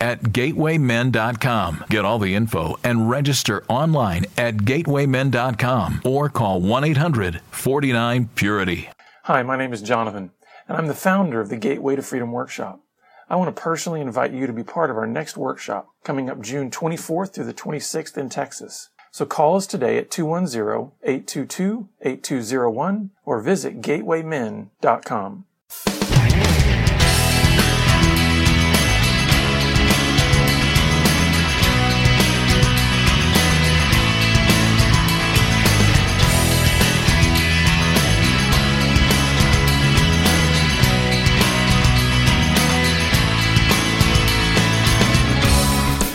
at gatewaymen.com. Get all the info and register online at gatewaymen.com or call 1-800-49-PURITY. Hi, my name is Jonathan, and I'm the founder of the Gateway to Freedom Workshop. I want to personally invite you to be part of our next workshop coming up June 24th through the 26th in Texas. So call us today at 210-822-8201 or visit gatewaymen.com.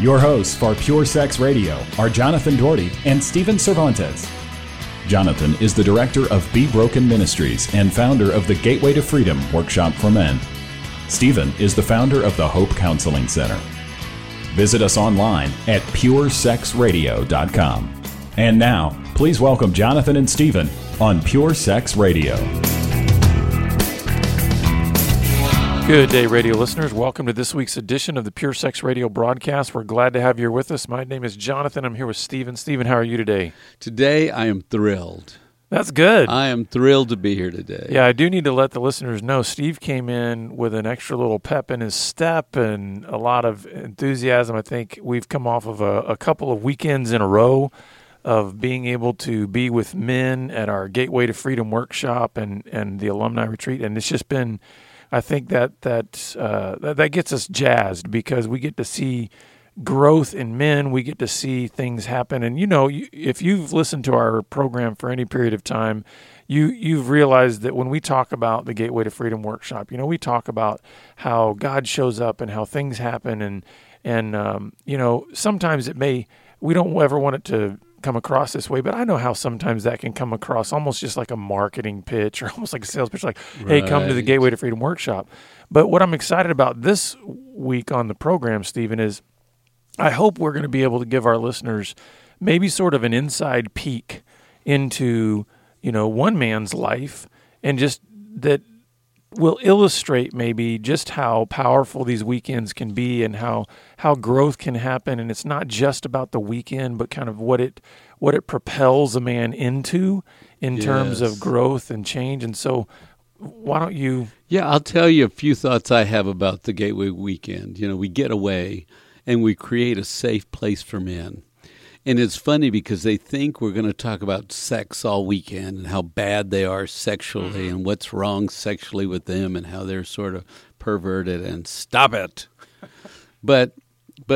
Your hosts for Pure Sex Radio are Jonathan Doherty and Stephen Cervantes. Jonathan is the director of Be Broken Ministries and founder of the Gateway to Freedom Workshop for Men. Stephen is the founder of the Hope Counseling Center. Visit us online at puresexradio.com. And now, please welcome Jonathan and Stephen on Pure Sex Radio. Good day, radio listeners. Welcome to this week's edition of the Pure Sex Radio broadcast. We're glad to have you here with us. My name is Jonathan. I'm here with Stephen. Stephen, how are you today? Today, I am thrilled. That's good. I am thrilled to be here today. Yeah, I do need to let the listeners know Steve came in with an extra little pep in his step and a lot of enthusiasm. I think we've come off of a couple of weekends in a row of being able to be with men at our Gateway to Freedom workshop and the alumni retreat, and it's just been... I think that gets us jazzed because we get to see growth in men. We get to see things happen. And, you know, if you've listened to our program for any period of time, you've realized that when we talk about the Gateway to Freedom workshop, you know, we talk about how God shows up and how things happen. And you know, sometimes we don't ever want it to come across this way, but I know how sometimes that can come across almost just like a marketing pitch or almost like a sales pitch, like, right. Hey, come to the Gateway to Freedom workshop. But what I'm excited about this week on the program, Stephen, is I hope we're going to be able to give our listeners maybe sort of an inside peek into, you know, one man's life, and just that will illustrate maybe just how powerful these weekends can be and how growth can happen. And it's not just about the weekend, but kind of what it propels a man into in terms of growth and change. And so why don't you... Yeah, I'll tell you a few thoughts I have about the Gateway Weekend. You know, we get away and we create a safe place for men. And it's funny because they think we're going to talk about sex all weekend and how bad they are sexually and what's wrong sexually with them and how they're sort of perverted and stop it. But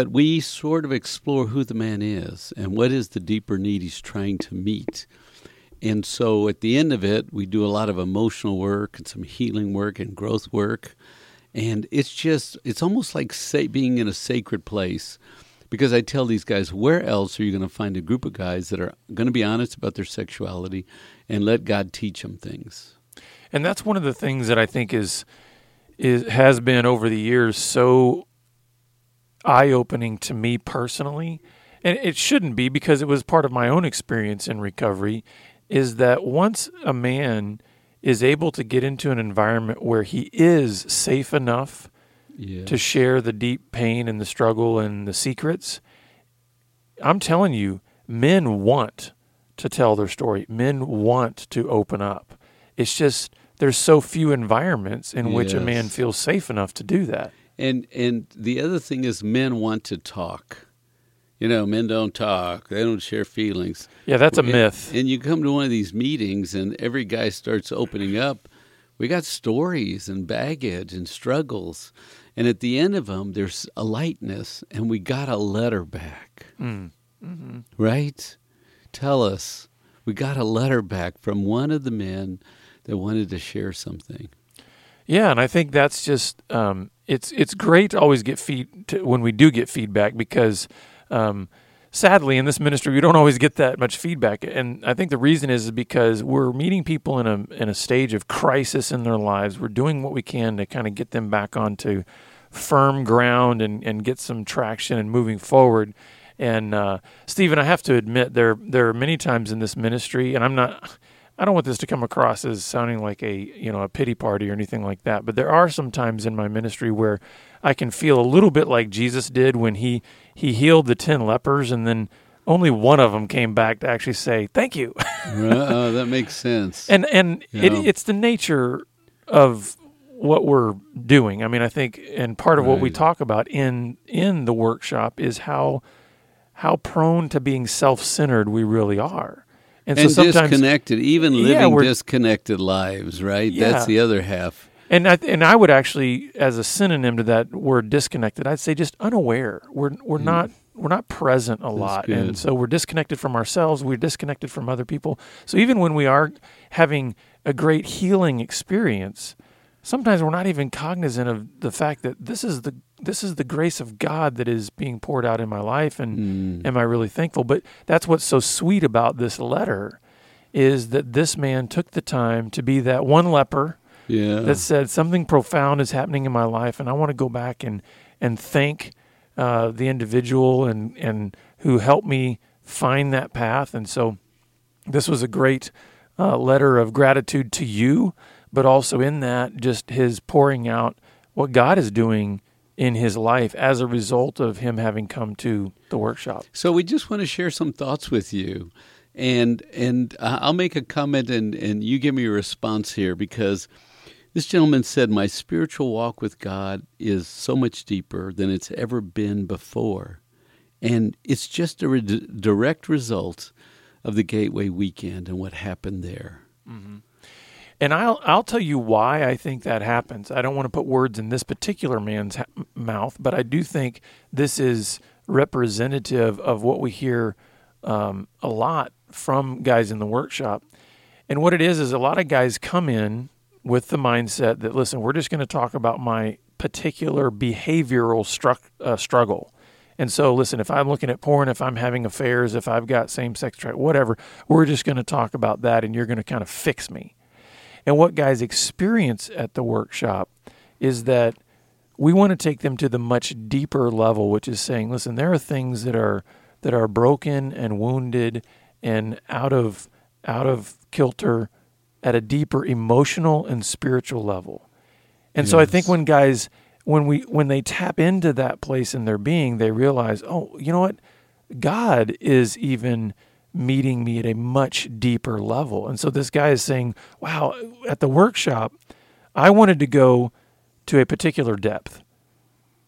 we sort of explore who the man is and what is the deeper need he's trying to meet. And so at the end of it, we do a lot of emotional work and some healing work and growth work. And it's almost like being in a sacred place. Because I tell these guys, where else are you going to find a group of guys that are going to be honest about their sexuality and let God teach them things? And that's one of the things that I think has been over the years so eye-opening to me personally, and it shouldn't be because it was part of my own experience in recovery, is that once a man is able to get into an environment where he is safe enough to share the deep pain and the struggle and the secrets, I'm telling you, men want to tell their story. Men want to open up. It's just there's so few environments in which a man feels safe enough to do that. And the other thing is men want to talk. You know, men don't talk. They don't share feelings. Yeah, that's a myth. And you come to one of these meetings and every guy starts opening up. We got stories and baggage and struggles. And at the end of them, there's a lightness, and we got a letter back. Mm. Mm-hmm. Right? Tell us. We got a letter back from one of the men that wanted to share something. Yeah, and I think that's just, it's great to always get when we do get feedback, because sadly, in this ministry, we don't always get that much feedback, and I think the reason is because we're meeting people in a stage of crisis in their lives. We're doing what we can to kind of get them back onto firm ground and get some traction and moving forward. And Stephen, I have to admit, there are many times in this ministry, and I don't want this to come across as sounding like a pity party or anything like that, but there are some times in my ministry where I can feel a little bit like Jesus did when he healed the 10 lepers, and then only one of them came back to actually say, thank you. Oh, that makes sense. And it's the nature of what we're doing. I mean, I think, and part of what we talk about in the workshop is how prone to being self-centered we really are. And so sometimes, disconnected, even living disconnected lives, right? Yeah. That's the other half. And I would actually, as a synonym to that word disconnected, I'd say just unaware. We're not present a lot. Good. And so we're disconnected from ourselves, we're disconnected from other people. So even when we are having a great healing experience, sometimes we're not even cognizant of the fact that this is the grace of God that is being poured out in my life, and am I really thankful? But that's what's so sweet about this letter, is that this man took the time to be that one leper that said, something profound is happening in my life, and I want to go back and thank the individual and who helped me find that path. And so this was a great letter of gratitude to you, but also in that, just his pouring out what God is doing in his life as a result of him having come to the workshop. So we just want to share some thoughts with you, and I'll make a comment, and you give me a response here, because this gentleman said, my spiritual walk with God is so much deeper than it's ever been before, and it's just a direct result of the Gateway Weekend and what happened there. Mm-hmm. And I'll tell you why I think that happens. I don't want to put words in this particular man's mouth, but I do think this is representative of what we hear a lot from guys in the workshop. And what it is a lot of guys come in with the mindset that, listen, we're just going to talk about my particular behavioral struggle. And so, listen, if I'm looking at porn, if I'm having affairs, if I've got same-sex attraction, whatever, we're just going to talk about that, and you're going to kind of fix me. And what guys experience at the workshop is that we want to take them to the much deeper level, which is saying, listen, there are things that are broken and wounded and out of kilter at a deeper emotional and spiritual level. And yes. So I think when guys, when they tap into that place in their being, they realize, oh, you know what? God is even meeting me at a much deeper level. And so this guy is saying, wow, at the workshop, I wanted to go to a particular depth.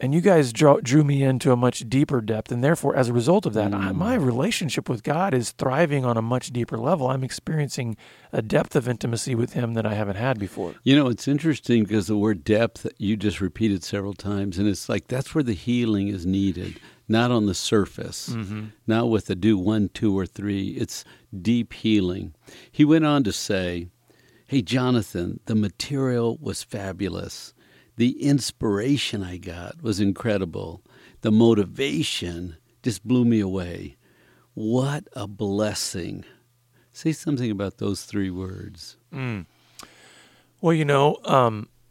And you guys drew me into a much deeper depth. And therefore, as a result of that, my relationship with God is thriving on a much deeper level. I'm experiencing a depth of intimacy with him that I haven't had before. You know, it's interesting because the word depth, you just repeated several times. And it's like, that's where the healing is needed. Not on the surface, mm-hmm. not with a do 1, 2, or 3. It's deep healing. He went on to say, hey, Jonathan, the material was fabulous. The inspiration I got was incredible. The motivation just blew me away. What a blessing. Say something about those three words. Mm. Well, you know,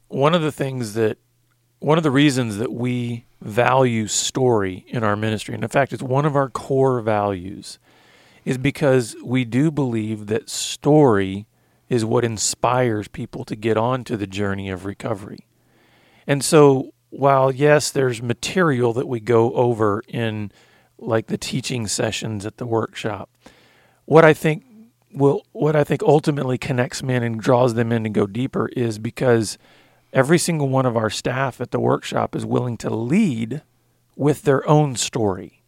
one of the reasons that we value story in our ministry, and in fact, it's one of our core values, is because we do believe that story is what inspires people to get on to the journey of recovery. And so, while yes, there's material that we go over in like the teaching sessions at the workshop, what I think ultimately connects men and draws them in to go deeper is because Every single one of our staff at the workshop is willing to lead with their own story.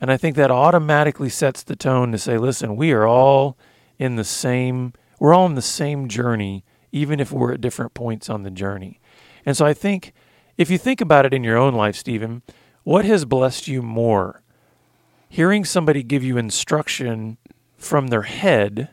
And I think that automatically sets the tone to say, listen, we are all in the same, we're all in the same journey, even if we're at different points on the journey. And so I think if you think about it in your own life, Stephen, what has blessed you more? Hearing somebody give you instruction from their head,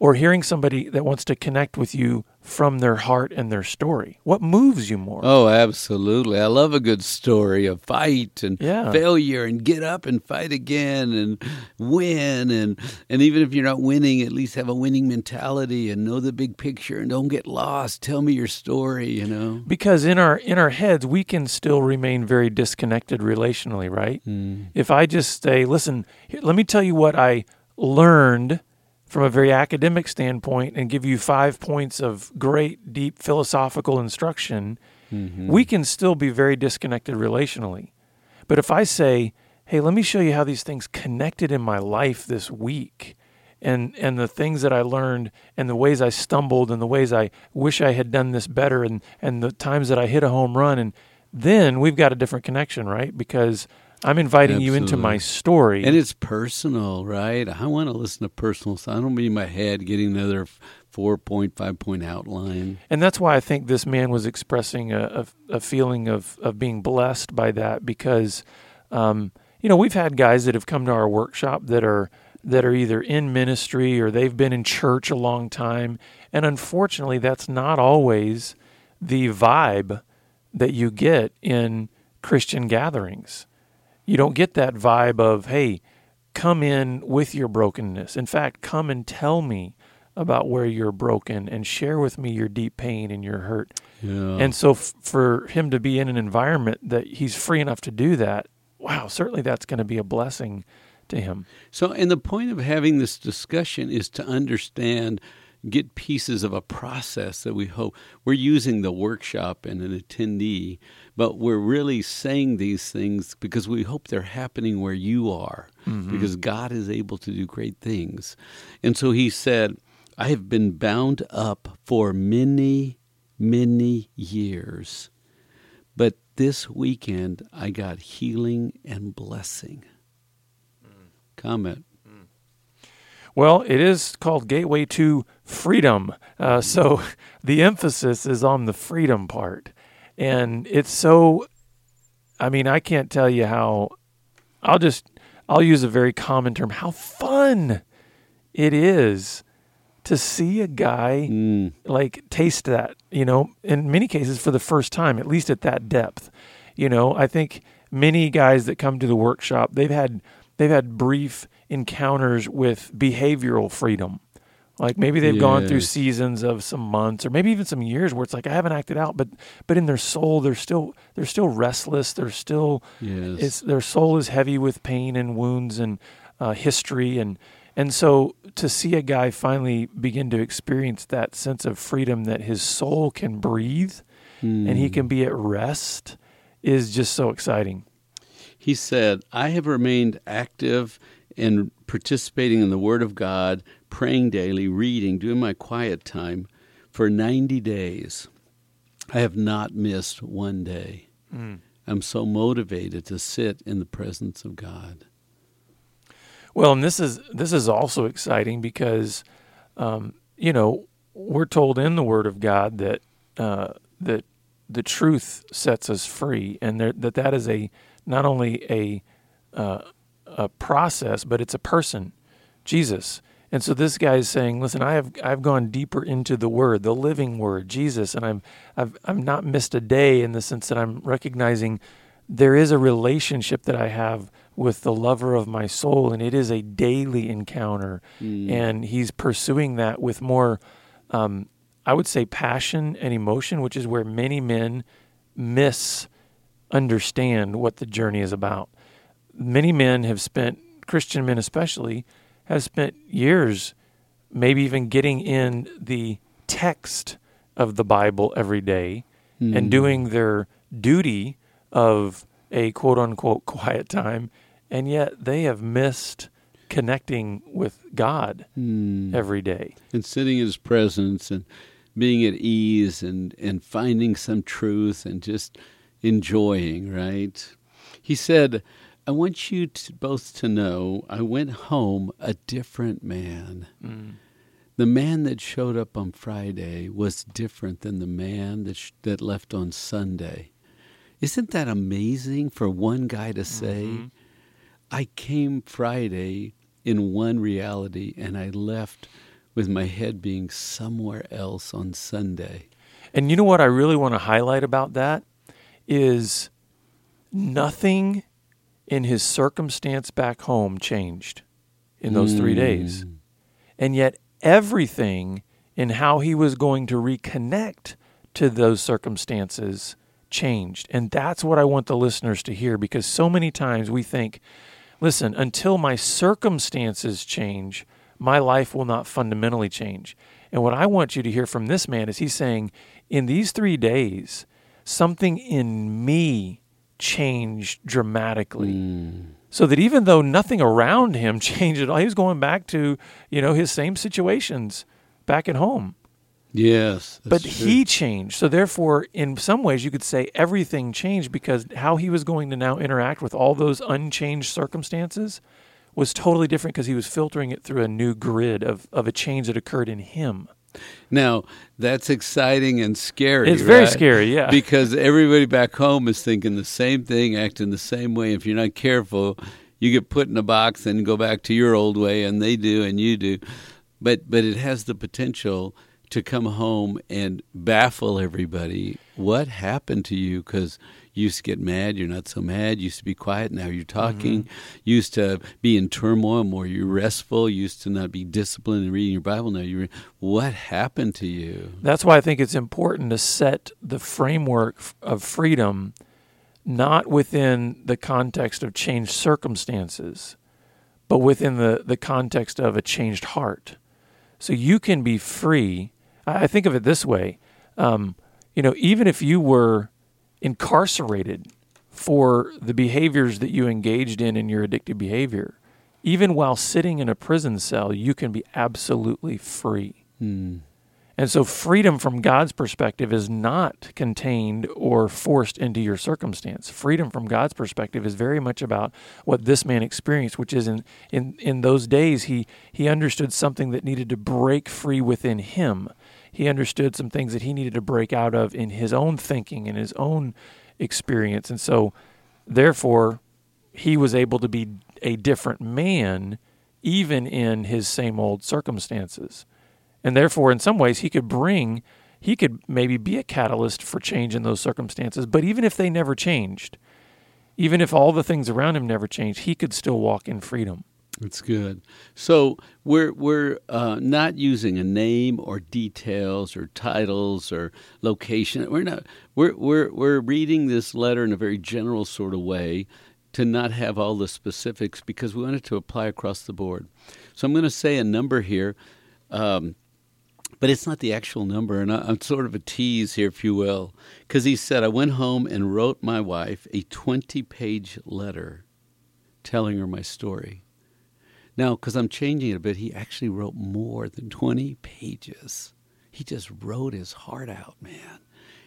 or hearing somebody that wants to connect with you from their heart and their story? What moves you more? Oh, absolutely. I love a good story of fight and failure and get up and fight again and win. And even if you're not winning, at least have a winning mentality and know the big picture and don't get lost. Tell me your story, you know. Because in our heads, we can still remain very disconnected relationally, right? Mm. If I just say, listen, let me tell you what I learned from a very academic standpoint and give you 5 points of great, deep philosophical instruction, we can still be very disconnected relationally. But if I say, hey, let me show you how these things connected in my life this week and the things that I learned and the ways I stumbled and the ways I wish I had done this better and the times that I hit a home run, and then we've got a different connection, right? Because I'm inviting you into my story. And it's personal, right? I want to listen to personal, so I don't be in my head getting another 4-point, 5-point outline. And that's why I think this man was expressing a feeling of being blessed by that, because, you know, we've had guys that have come to our workshop that are either in ministry or they've been in church a long time. And unfortunately, that's not always the vibe that you get in Christian gatherings. You don't get that vibe of, hey, come in with your brokenness. In fact, come and tell me about where you're broken and share with me your deep pain and your hurt. Yeah. And so for him to be in an environment that he's free enough to do that, wow, certainly that's going to be a blessing to him. So, and the point of having this discussion is to understand, get pieces of a process that we hope. We're using the workshop and an attendee, but we're really saying these things because we hope they're happening where you are, because God is able to do great things. And so he said, I have been bound up for many, many years, but this weekend I got healing and blessing. Comment. Well, it is called Gateway to Freedom, so the emphasis is on the freedom part, and it's so, I mean, I can't tell you how, I'll use a very common term, how fun it is to see a guy, like, taste that, you know, in many cases for the first time, at least at that depth. You know, I think many guys that come to the workshop, they've had brief encounters with behavioral freedom. Like maybe they've gone through seasons of some months or maybe even some years where it's like, I haven't acted out, but in their soul, they're still restless. They're still, their soul is heavy with pain and wounds and history. And so to see a guy finally begin to experience that sense of freedom that his soul can breathe and he can be at rest is just so exciting. He said, I have remained active and participating in the Word of God, praying daily, reading, doing my quiet time for 90 days. I have not missed one day. I'm so motivated to sit in the presence of God. Well, and this is also exciting because, you know, we're told in the Word of God that that the truth sets us free, and that is a not only a process, but it's a person, Jesus. And so this guy is saying, listen, I've gone deeper into the Word, the living Word, Jesus, and I've not missed a day in the sense that I'm recognizing there is a relationship that I have with the lover of my soul, and it is a daily encounter. And he's pursuing that with more, I would say, passion and emotion, which is where many men misunderstand what the journey is about. Many men have spent, Christian men especially, have spent years maybe even getting in the text of the Bible every day and doing their duty of a quote-unquote quiet time, and yet they have missed connecting with God every day. And sitting in His presence and being at ease and finding some truth and just enjoying, right? He said, I want you both to know I went home a different man. Mm. The man that showed up on Friday was different than the man that left on Sunday. Isn't that amazing for one guy to say, mm-hmm. I came Friday in one reality and I left with my head being somewhere else on Sunday. And you know what I really want to highlight about that is nothing in his circumstance back home changed in those 3 days. And yet everything in how he was going to reconnect to those circumstances changed. And that's what I want the listeners to hear, because so many times we think, listen, until my circumstances change, my life will not fundamentally change. And what I want you to hear from this man is he's saying, in these 3 days, something in me changed dramatically. So that even though nothing around him changed at all, he was going back to, his same situations back at home. Yes. But true. He changed. So therefore, in some ways, you could say everything changed, because how he was going to now interact with all those unchanged circumstances was totally different, because he was filtering it through a new grid of a change that occurred in him. Now, that's exciting and scary. It's very scary, yeah. Because everybody back home is thinking the same thing, acting the same way. If you're not careful, you get put in a box and go back to your old way, and they do and you do. But it has the potential to come home and baffle everybody. What happened to you? Because you used to get mad, you're not so mad. You used to be quiet, now you're talking. Mm-hmm. You used to be in turmoil, more you're restful. You used to not be disciplined in reading your Bible, now you're... What happened to you? That's why I think it's important to set the framework of freedom not within the context of changed circumstances, but within the context of a changed heart. So you can be free. I think of it this way. Even if you were incarcerated for the behaviors that you engaged in your addictive behavior, even while sitting in a prison cell, you can be absolutely free. Mm. And so freedom from God's perspective is not contained or forced into your circumstance. Freedom from God's perspective is very much about what this man experienced, which is in those days, he understood something that needed to break free within him. He understood some things that he needed to break out of in his own thinking, in his own experience. And so, therefore, he was able to be a different man, even in his same old circumstances. And therefore, in some ways, he could maybe be a catalyst for change in those circumstances. But even if they never changed, even if all the things around him never changed, he could still walk in freedom. That's good. So we're not using a name or details or titles or location. We're reading this letter in a very general sort of way, to not have all the specifics, because we want it to apply across the board. So I'm going to say a number here. But it's not the actual number, and I'm sort of a tease here, if you will, because he said, I went home and wrote my wife a 20-page letter telling her my story. Now, because I'm changing it a bit, he actually wrote more than 20 pages. He just wrote his heart out, man.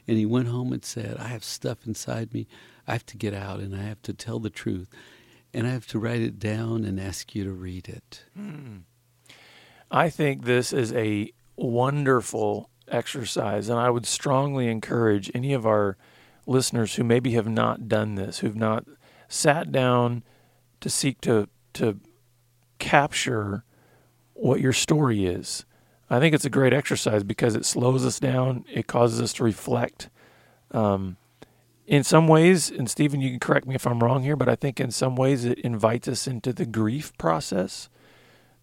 And he went home and said, I have stuff inside me. I have to get out, and I have to tell the truth. And I have to write it down and ask you to read it. Mm. I think this is a wonderful exercise, and I would strongly encourage any of our listeners who maybe have not done this, who've not sat down to seek to capture what your story is. I think it's a great exercise because it slows us down. It causes us to reflect. In some ways, and Stephen, you can correct me if I'm wrong here, but I think in some ways it invites us into the grief process,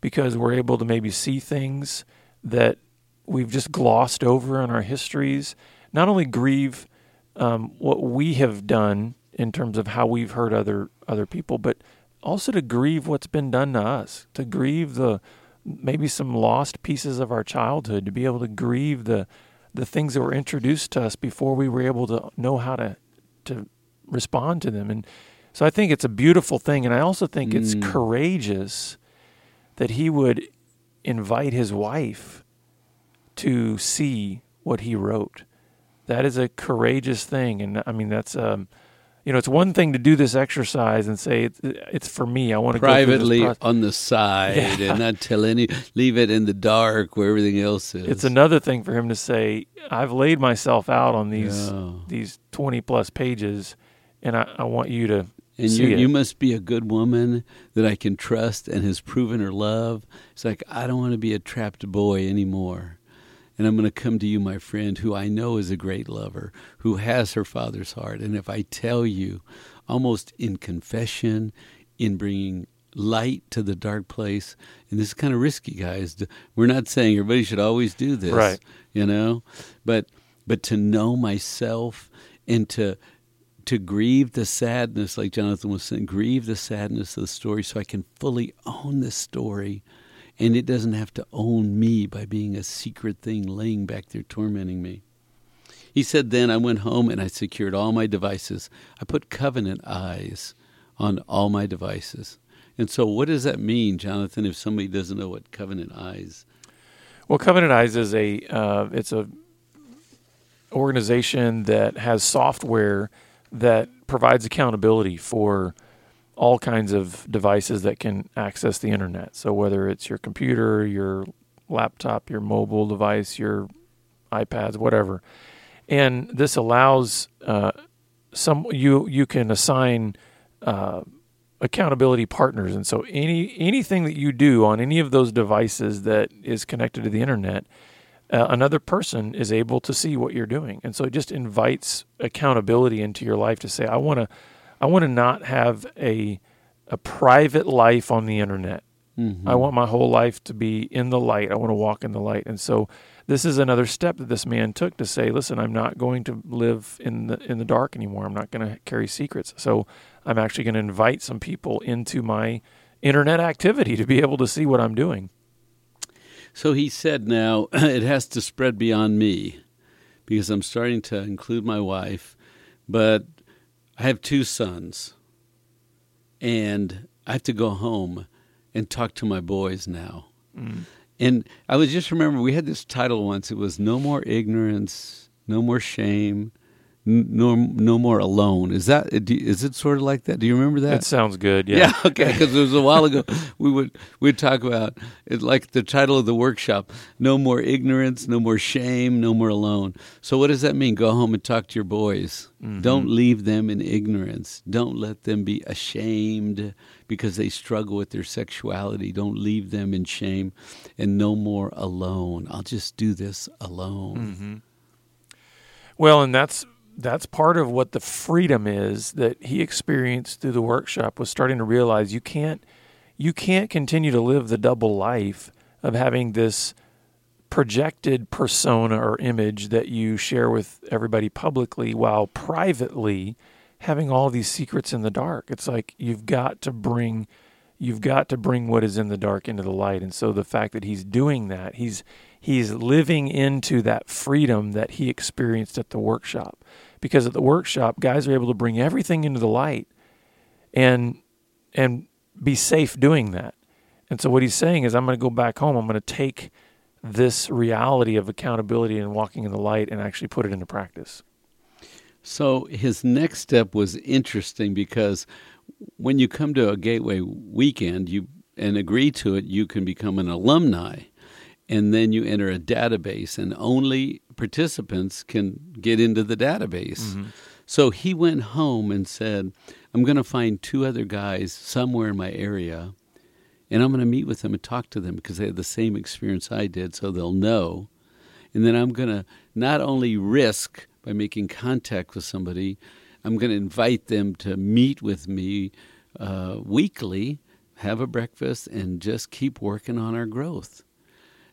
because we're able to maybe see things that we've just glossed over in our histories, not only grieve what we have done in terms of how we've hurt other people, but also to grieve what's been done to us, to grieve maybe some lost pieces of our childhood, to be able to grieve the things that were introduced to us before we were able to know how to respond to them. And so I think it's a beautiful thing, and I also think it's courageous that he would invite his wife to see what he wrote. That is a courageous thing. And I mean, that's, it's one thing to do this exercise and say, it's for me. I want to privately go on the side and not tell any, leave it in the dark where everything else is. It's another thing for him to say, I've laid myself out on these 20 plus pages, and I want you to. And you must be a good woman that I can trust and has proven her love. It's like, I don't want to be a trapped boy anymore. And I'm going to come to you, my friend, who I know is a great lover, who has her father's heart. And if I tell you, almost in confession, in bringing light to the dark place, and this is kind of risky, guys. We're not saying everybody should always do this, right? You know, but to know myself and to grieve the sadness, like Jonathan was saying, grieve the sadness of the story so I can fully own this story. And it doesn't have to own me by being a secret thing laying back there tormenting me. He said, then I went home and I secured all my devices. I put Covenant Eyes on all my devices. And so what does that mean, Jonathan, if somebody doesn't know what Covenant Eyes? Well, Covenant Eyes is it's a organization that has software that provides accountability for all kinds of devices that can access the internet. So whether it's your computer, your laptop, your mobile device, your iPads, whatever. And this allows you can assign accountability partners. And so anything that you do on any of those devices that is connected to the internet, another person is able to see what you're doing. And so it just invites accountability into your life to say, I want to not have a private life on the internet. Mm-hmm. I want my whole life to be in the light. I want to walk in the light. And so this is another step that this man took to say, listen, I'm not going to live in the dark anymore. I'm not going to carry secrets. So I'm actually going to invite some people into my internet activity to be able to see what I'm doing. So he said, now it has to spread beyond me because I'm starting to include my wife, but I have two sons, and I have to go home and talk to my boys now. Mm. And I was just remembering, we had this title once. It was No More Ignorance, No More Shame, No More Alone. Is it sort of like that? Do you remember that? It sounds good, yeah. Yeah, okay, because it was a while ago. We'd talk about it, like the title of the workshop, No More Ignorance, No More Shame, No More Alone. So what does that mean? Go home and talk to your boys. Mm-hmm. Don't leave them in ignorance. Don't let them be ashamed because they struggle with their sexuality. Don't leave them in shame. And no more alone. I'll just do this alone. Mm-hmm. Well, and that's part of what the freedom is that he experienced through the workshop, was starting to realize you can't continue to live the double life of having this projected persona or image that you share with everybody publicly while privately having all these secrets in the dark. It's like you've got to bring what is in the dark into the light. And so the fact that he's doing that, he's living into that freedom that he experienced at the workshop. Because at the workshop, guys are able to bring everything into the light and be safe doing that. And so what he's saying is, I'm going to go back home. I'm going to take this reality of accountability and walking in the light and actually put it into practice. So his next step was interesting because when you come to a Gateway weekend and agree to it, you can become an alumni. And then you enter a database, and only participants can get into the database. Mm-hmm. So he went home and said, I'm going to find two other guys somewhere in my area, and I'm going to meet with them and talk to them because they had the same experience I did, so they'll know. And then I'm going to not only risk by making contact with somebody, I'm going to invite them to meet with me weekly, have a breakfast, and just keep working on our growth.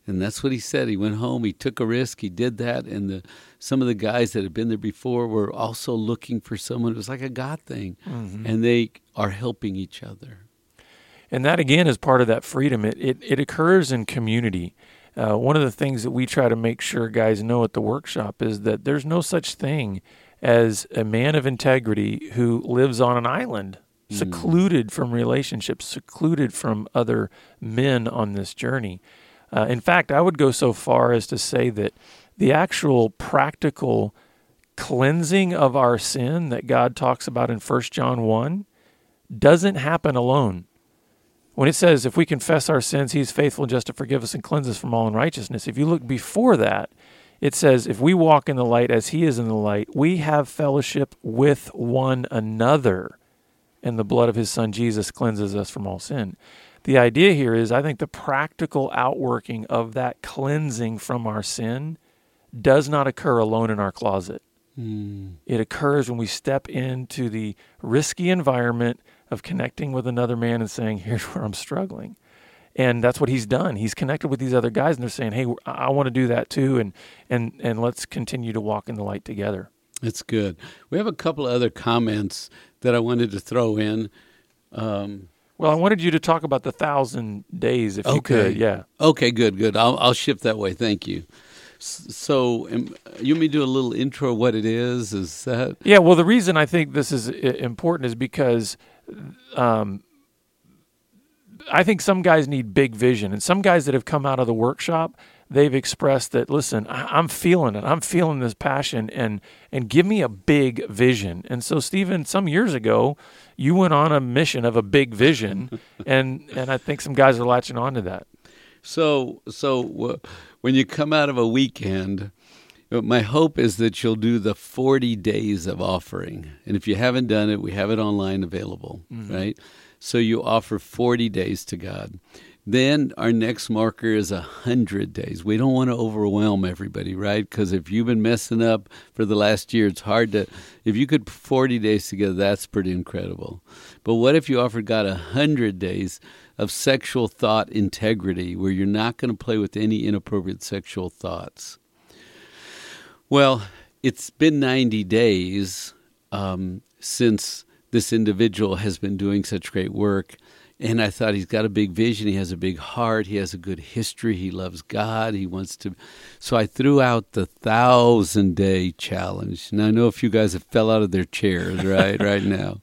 And that's what he said. He went home, he took a risk, he did that, and some of the guys that had been there before were also looking for someone. It was like a God thing, mm-hmm. and they are helping each other. And that, again, is part of that freedom. It occurs in community. One of the things that we try to make sure guys know at the workshop is that there's no such thing as a man of integrity who lives on an island, secluded from relationships, secluded from other men on this journey. In fact, I would go so far as to say that the actual practical cleansing of our sin that God talks about in 1 John 1 doesn't happen alone. When it says, if we confess our sins, he's faithful and just to forgive us and cleanse us from all unrighteousness. If you look before that, it says, if we walk in the light as he is in the light, we have fellowship with one another, and the blood of his son Jesus cleanses us from all sin. The idea here is, I think the practical outworking of that cleansing from our sin does not occur alone in our closet. It occurs when we step into the risky environment of connecting with another man and saying, here's where I'm struggling. And that's what he's done. He's connected with these other guys, and they're saying, hey, I want to do that too, and let's continue to walk in the light together. That's good. We have a couple of other comments that I wanted to throw in. Well, I wanted you to talk about the 1,000 days, if you could. Yeah. Okay, good. I'll shift that way. Thank you. So you may do a little intro of what it is that? Yeah, well, the reason I think this is important is because I think some guys need big vision, and some guys that have come out of the workshop, they've expressed that, listen, I'm feeling it. I'm feeling this passion, and give me a big vision. And so, Stephen, some years ago, you went on a mission of a big vision, and I think some guys are latching on to that. So when you come out of a weekend, my hope is that you'll do the 40 days of offering. And if you haven't done it, we have it online available, right? So you offer 40 days to God. Then our next marker is 100 days. We don't want to overwhelm everybody, right? Because if you've been messing up for the last year, it's hard to, if you could 40 days together, that's pretty incredible. But what if you offered God 100 days of sexual thought integrity, where you're not going to play with any inappropriate sexual thoughts? Well, it's been 90 days since this individual has been doing such great work, and I thought he's got a big vision, he has a big heart, he has a good history, he loves God, he wants to. So I threw out the 1,000-day challenge. Now, I know a few guys have fell out of their chairs right now.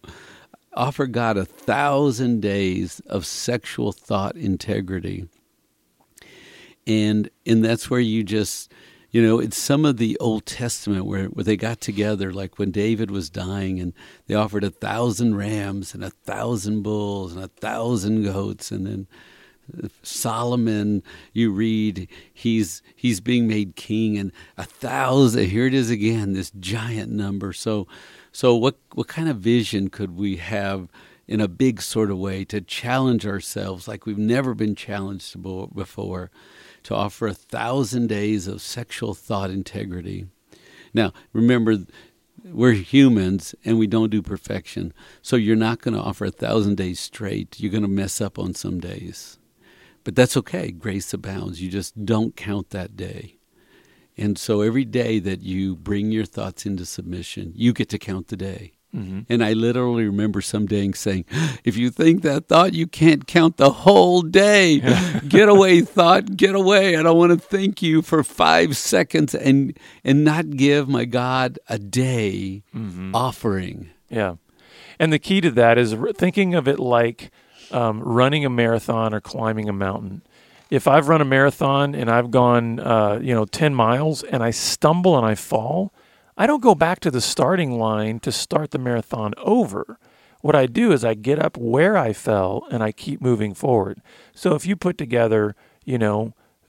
Offer God 1,000 days of sexual thought integrity. And that's where you just, you know, it's some of the Old Testament where they got together, like when David was dying, and they offered 1,000 rams and 1,000 bulls and 1,000 goats. And then Solomon, you read, he's being made king, and 1,000, here it is again, this giant number. So what kind of vision could we have in a big sort of way to challenge ourselves like we've never been challenged before, to offer 1,000 days of sexual thought integrity? Now, remember, we're humans and we don't do perfection. So you're not going to offer 1,000 days straight. You're going to mess up on some days. But that's okay. Grace abounds. You just don't count that day. And so every day that you bring your thoughts into submission, you get to count the day. Mm-hmm. And I literally remember some day saying, if you think that thought, you can't count the whole day. Yeah. Get away, thought, get away. I don't want to thank you for 5 seconds and not give my God a day offering. Yeah. And the key to that is thinking of it like running a marathon or climbing a mountain. If I've run a marathon and I've gone, 10 miles and I stumble and I fall, I don't go back to the starting line to start the marathon over. What I do is I get up where I fell and I keep moving forward. So if you put together,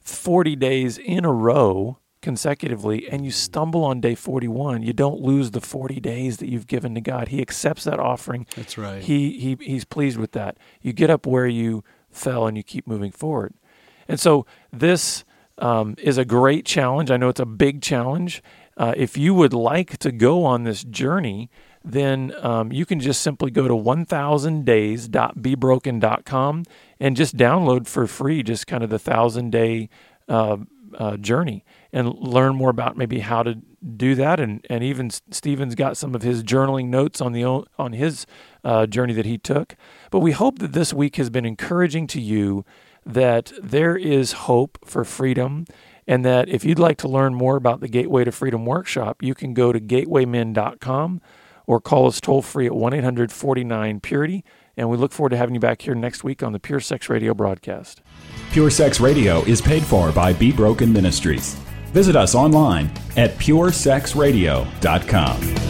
40 days in a row consecutively and you stumble on day 41, you don't lose the 40 days that you've given to God. He accepts that offering. That's right. He's pleased with that. You get up where you fell and you keep moving forward. And so this is a great challenge. I know it's a big challenge. If you would like to go on this journey, then you can just simply go to 1000days.bebroken.com and just download for free just kind of the 1,000-day journey and learn more about maybe how to do that. And even Stephen's got some of his journaling notes on his journey that he took. But we hope that this week has been encouraging to you, that there is hope for freedom, and that if you'd like to learn more about the Gateway to Freedom workshop, you can go to gatewaymen.com or call us toll-free at 1-800-49-PURITY, and we look forward to having you back here next week on the Pure Sex Radio broadcast. Pure Sex Radio is paid for by Be Broken Ministries. Visit us online at puresexradio.com.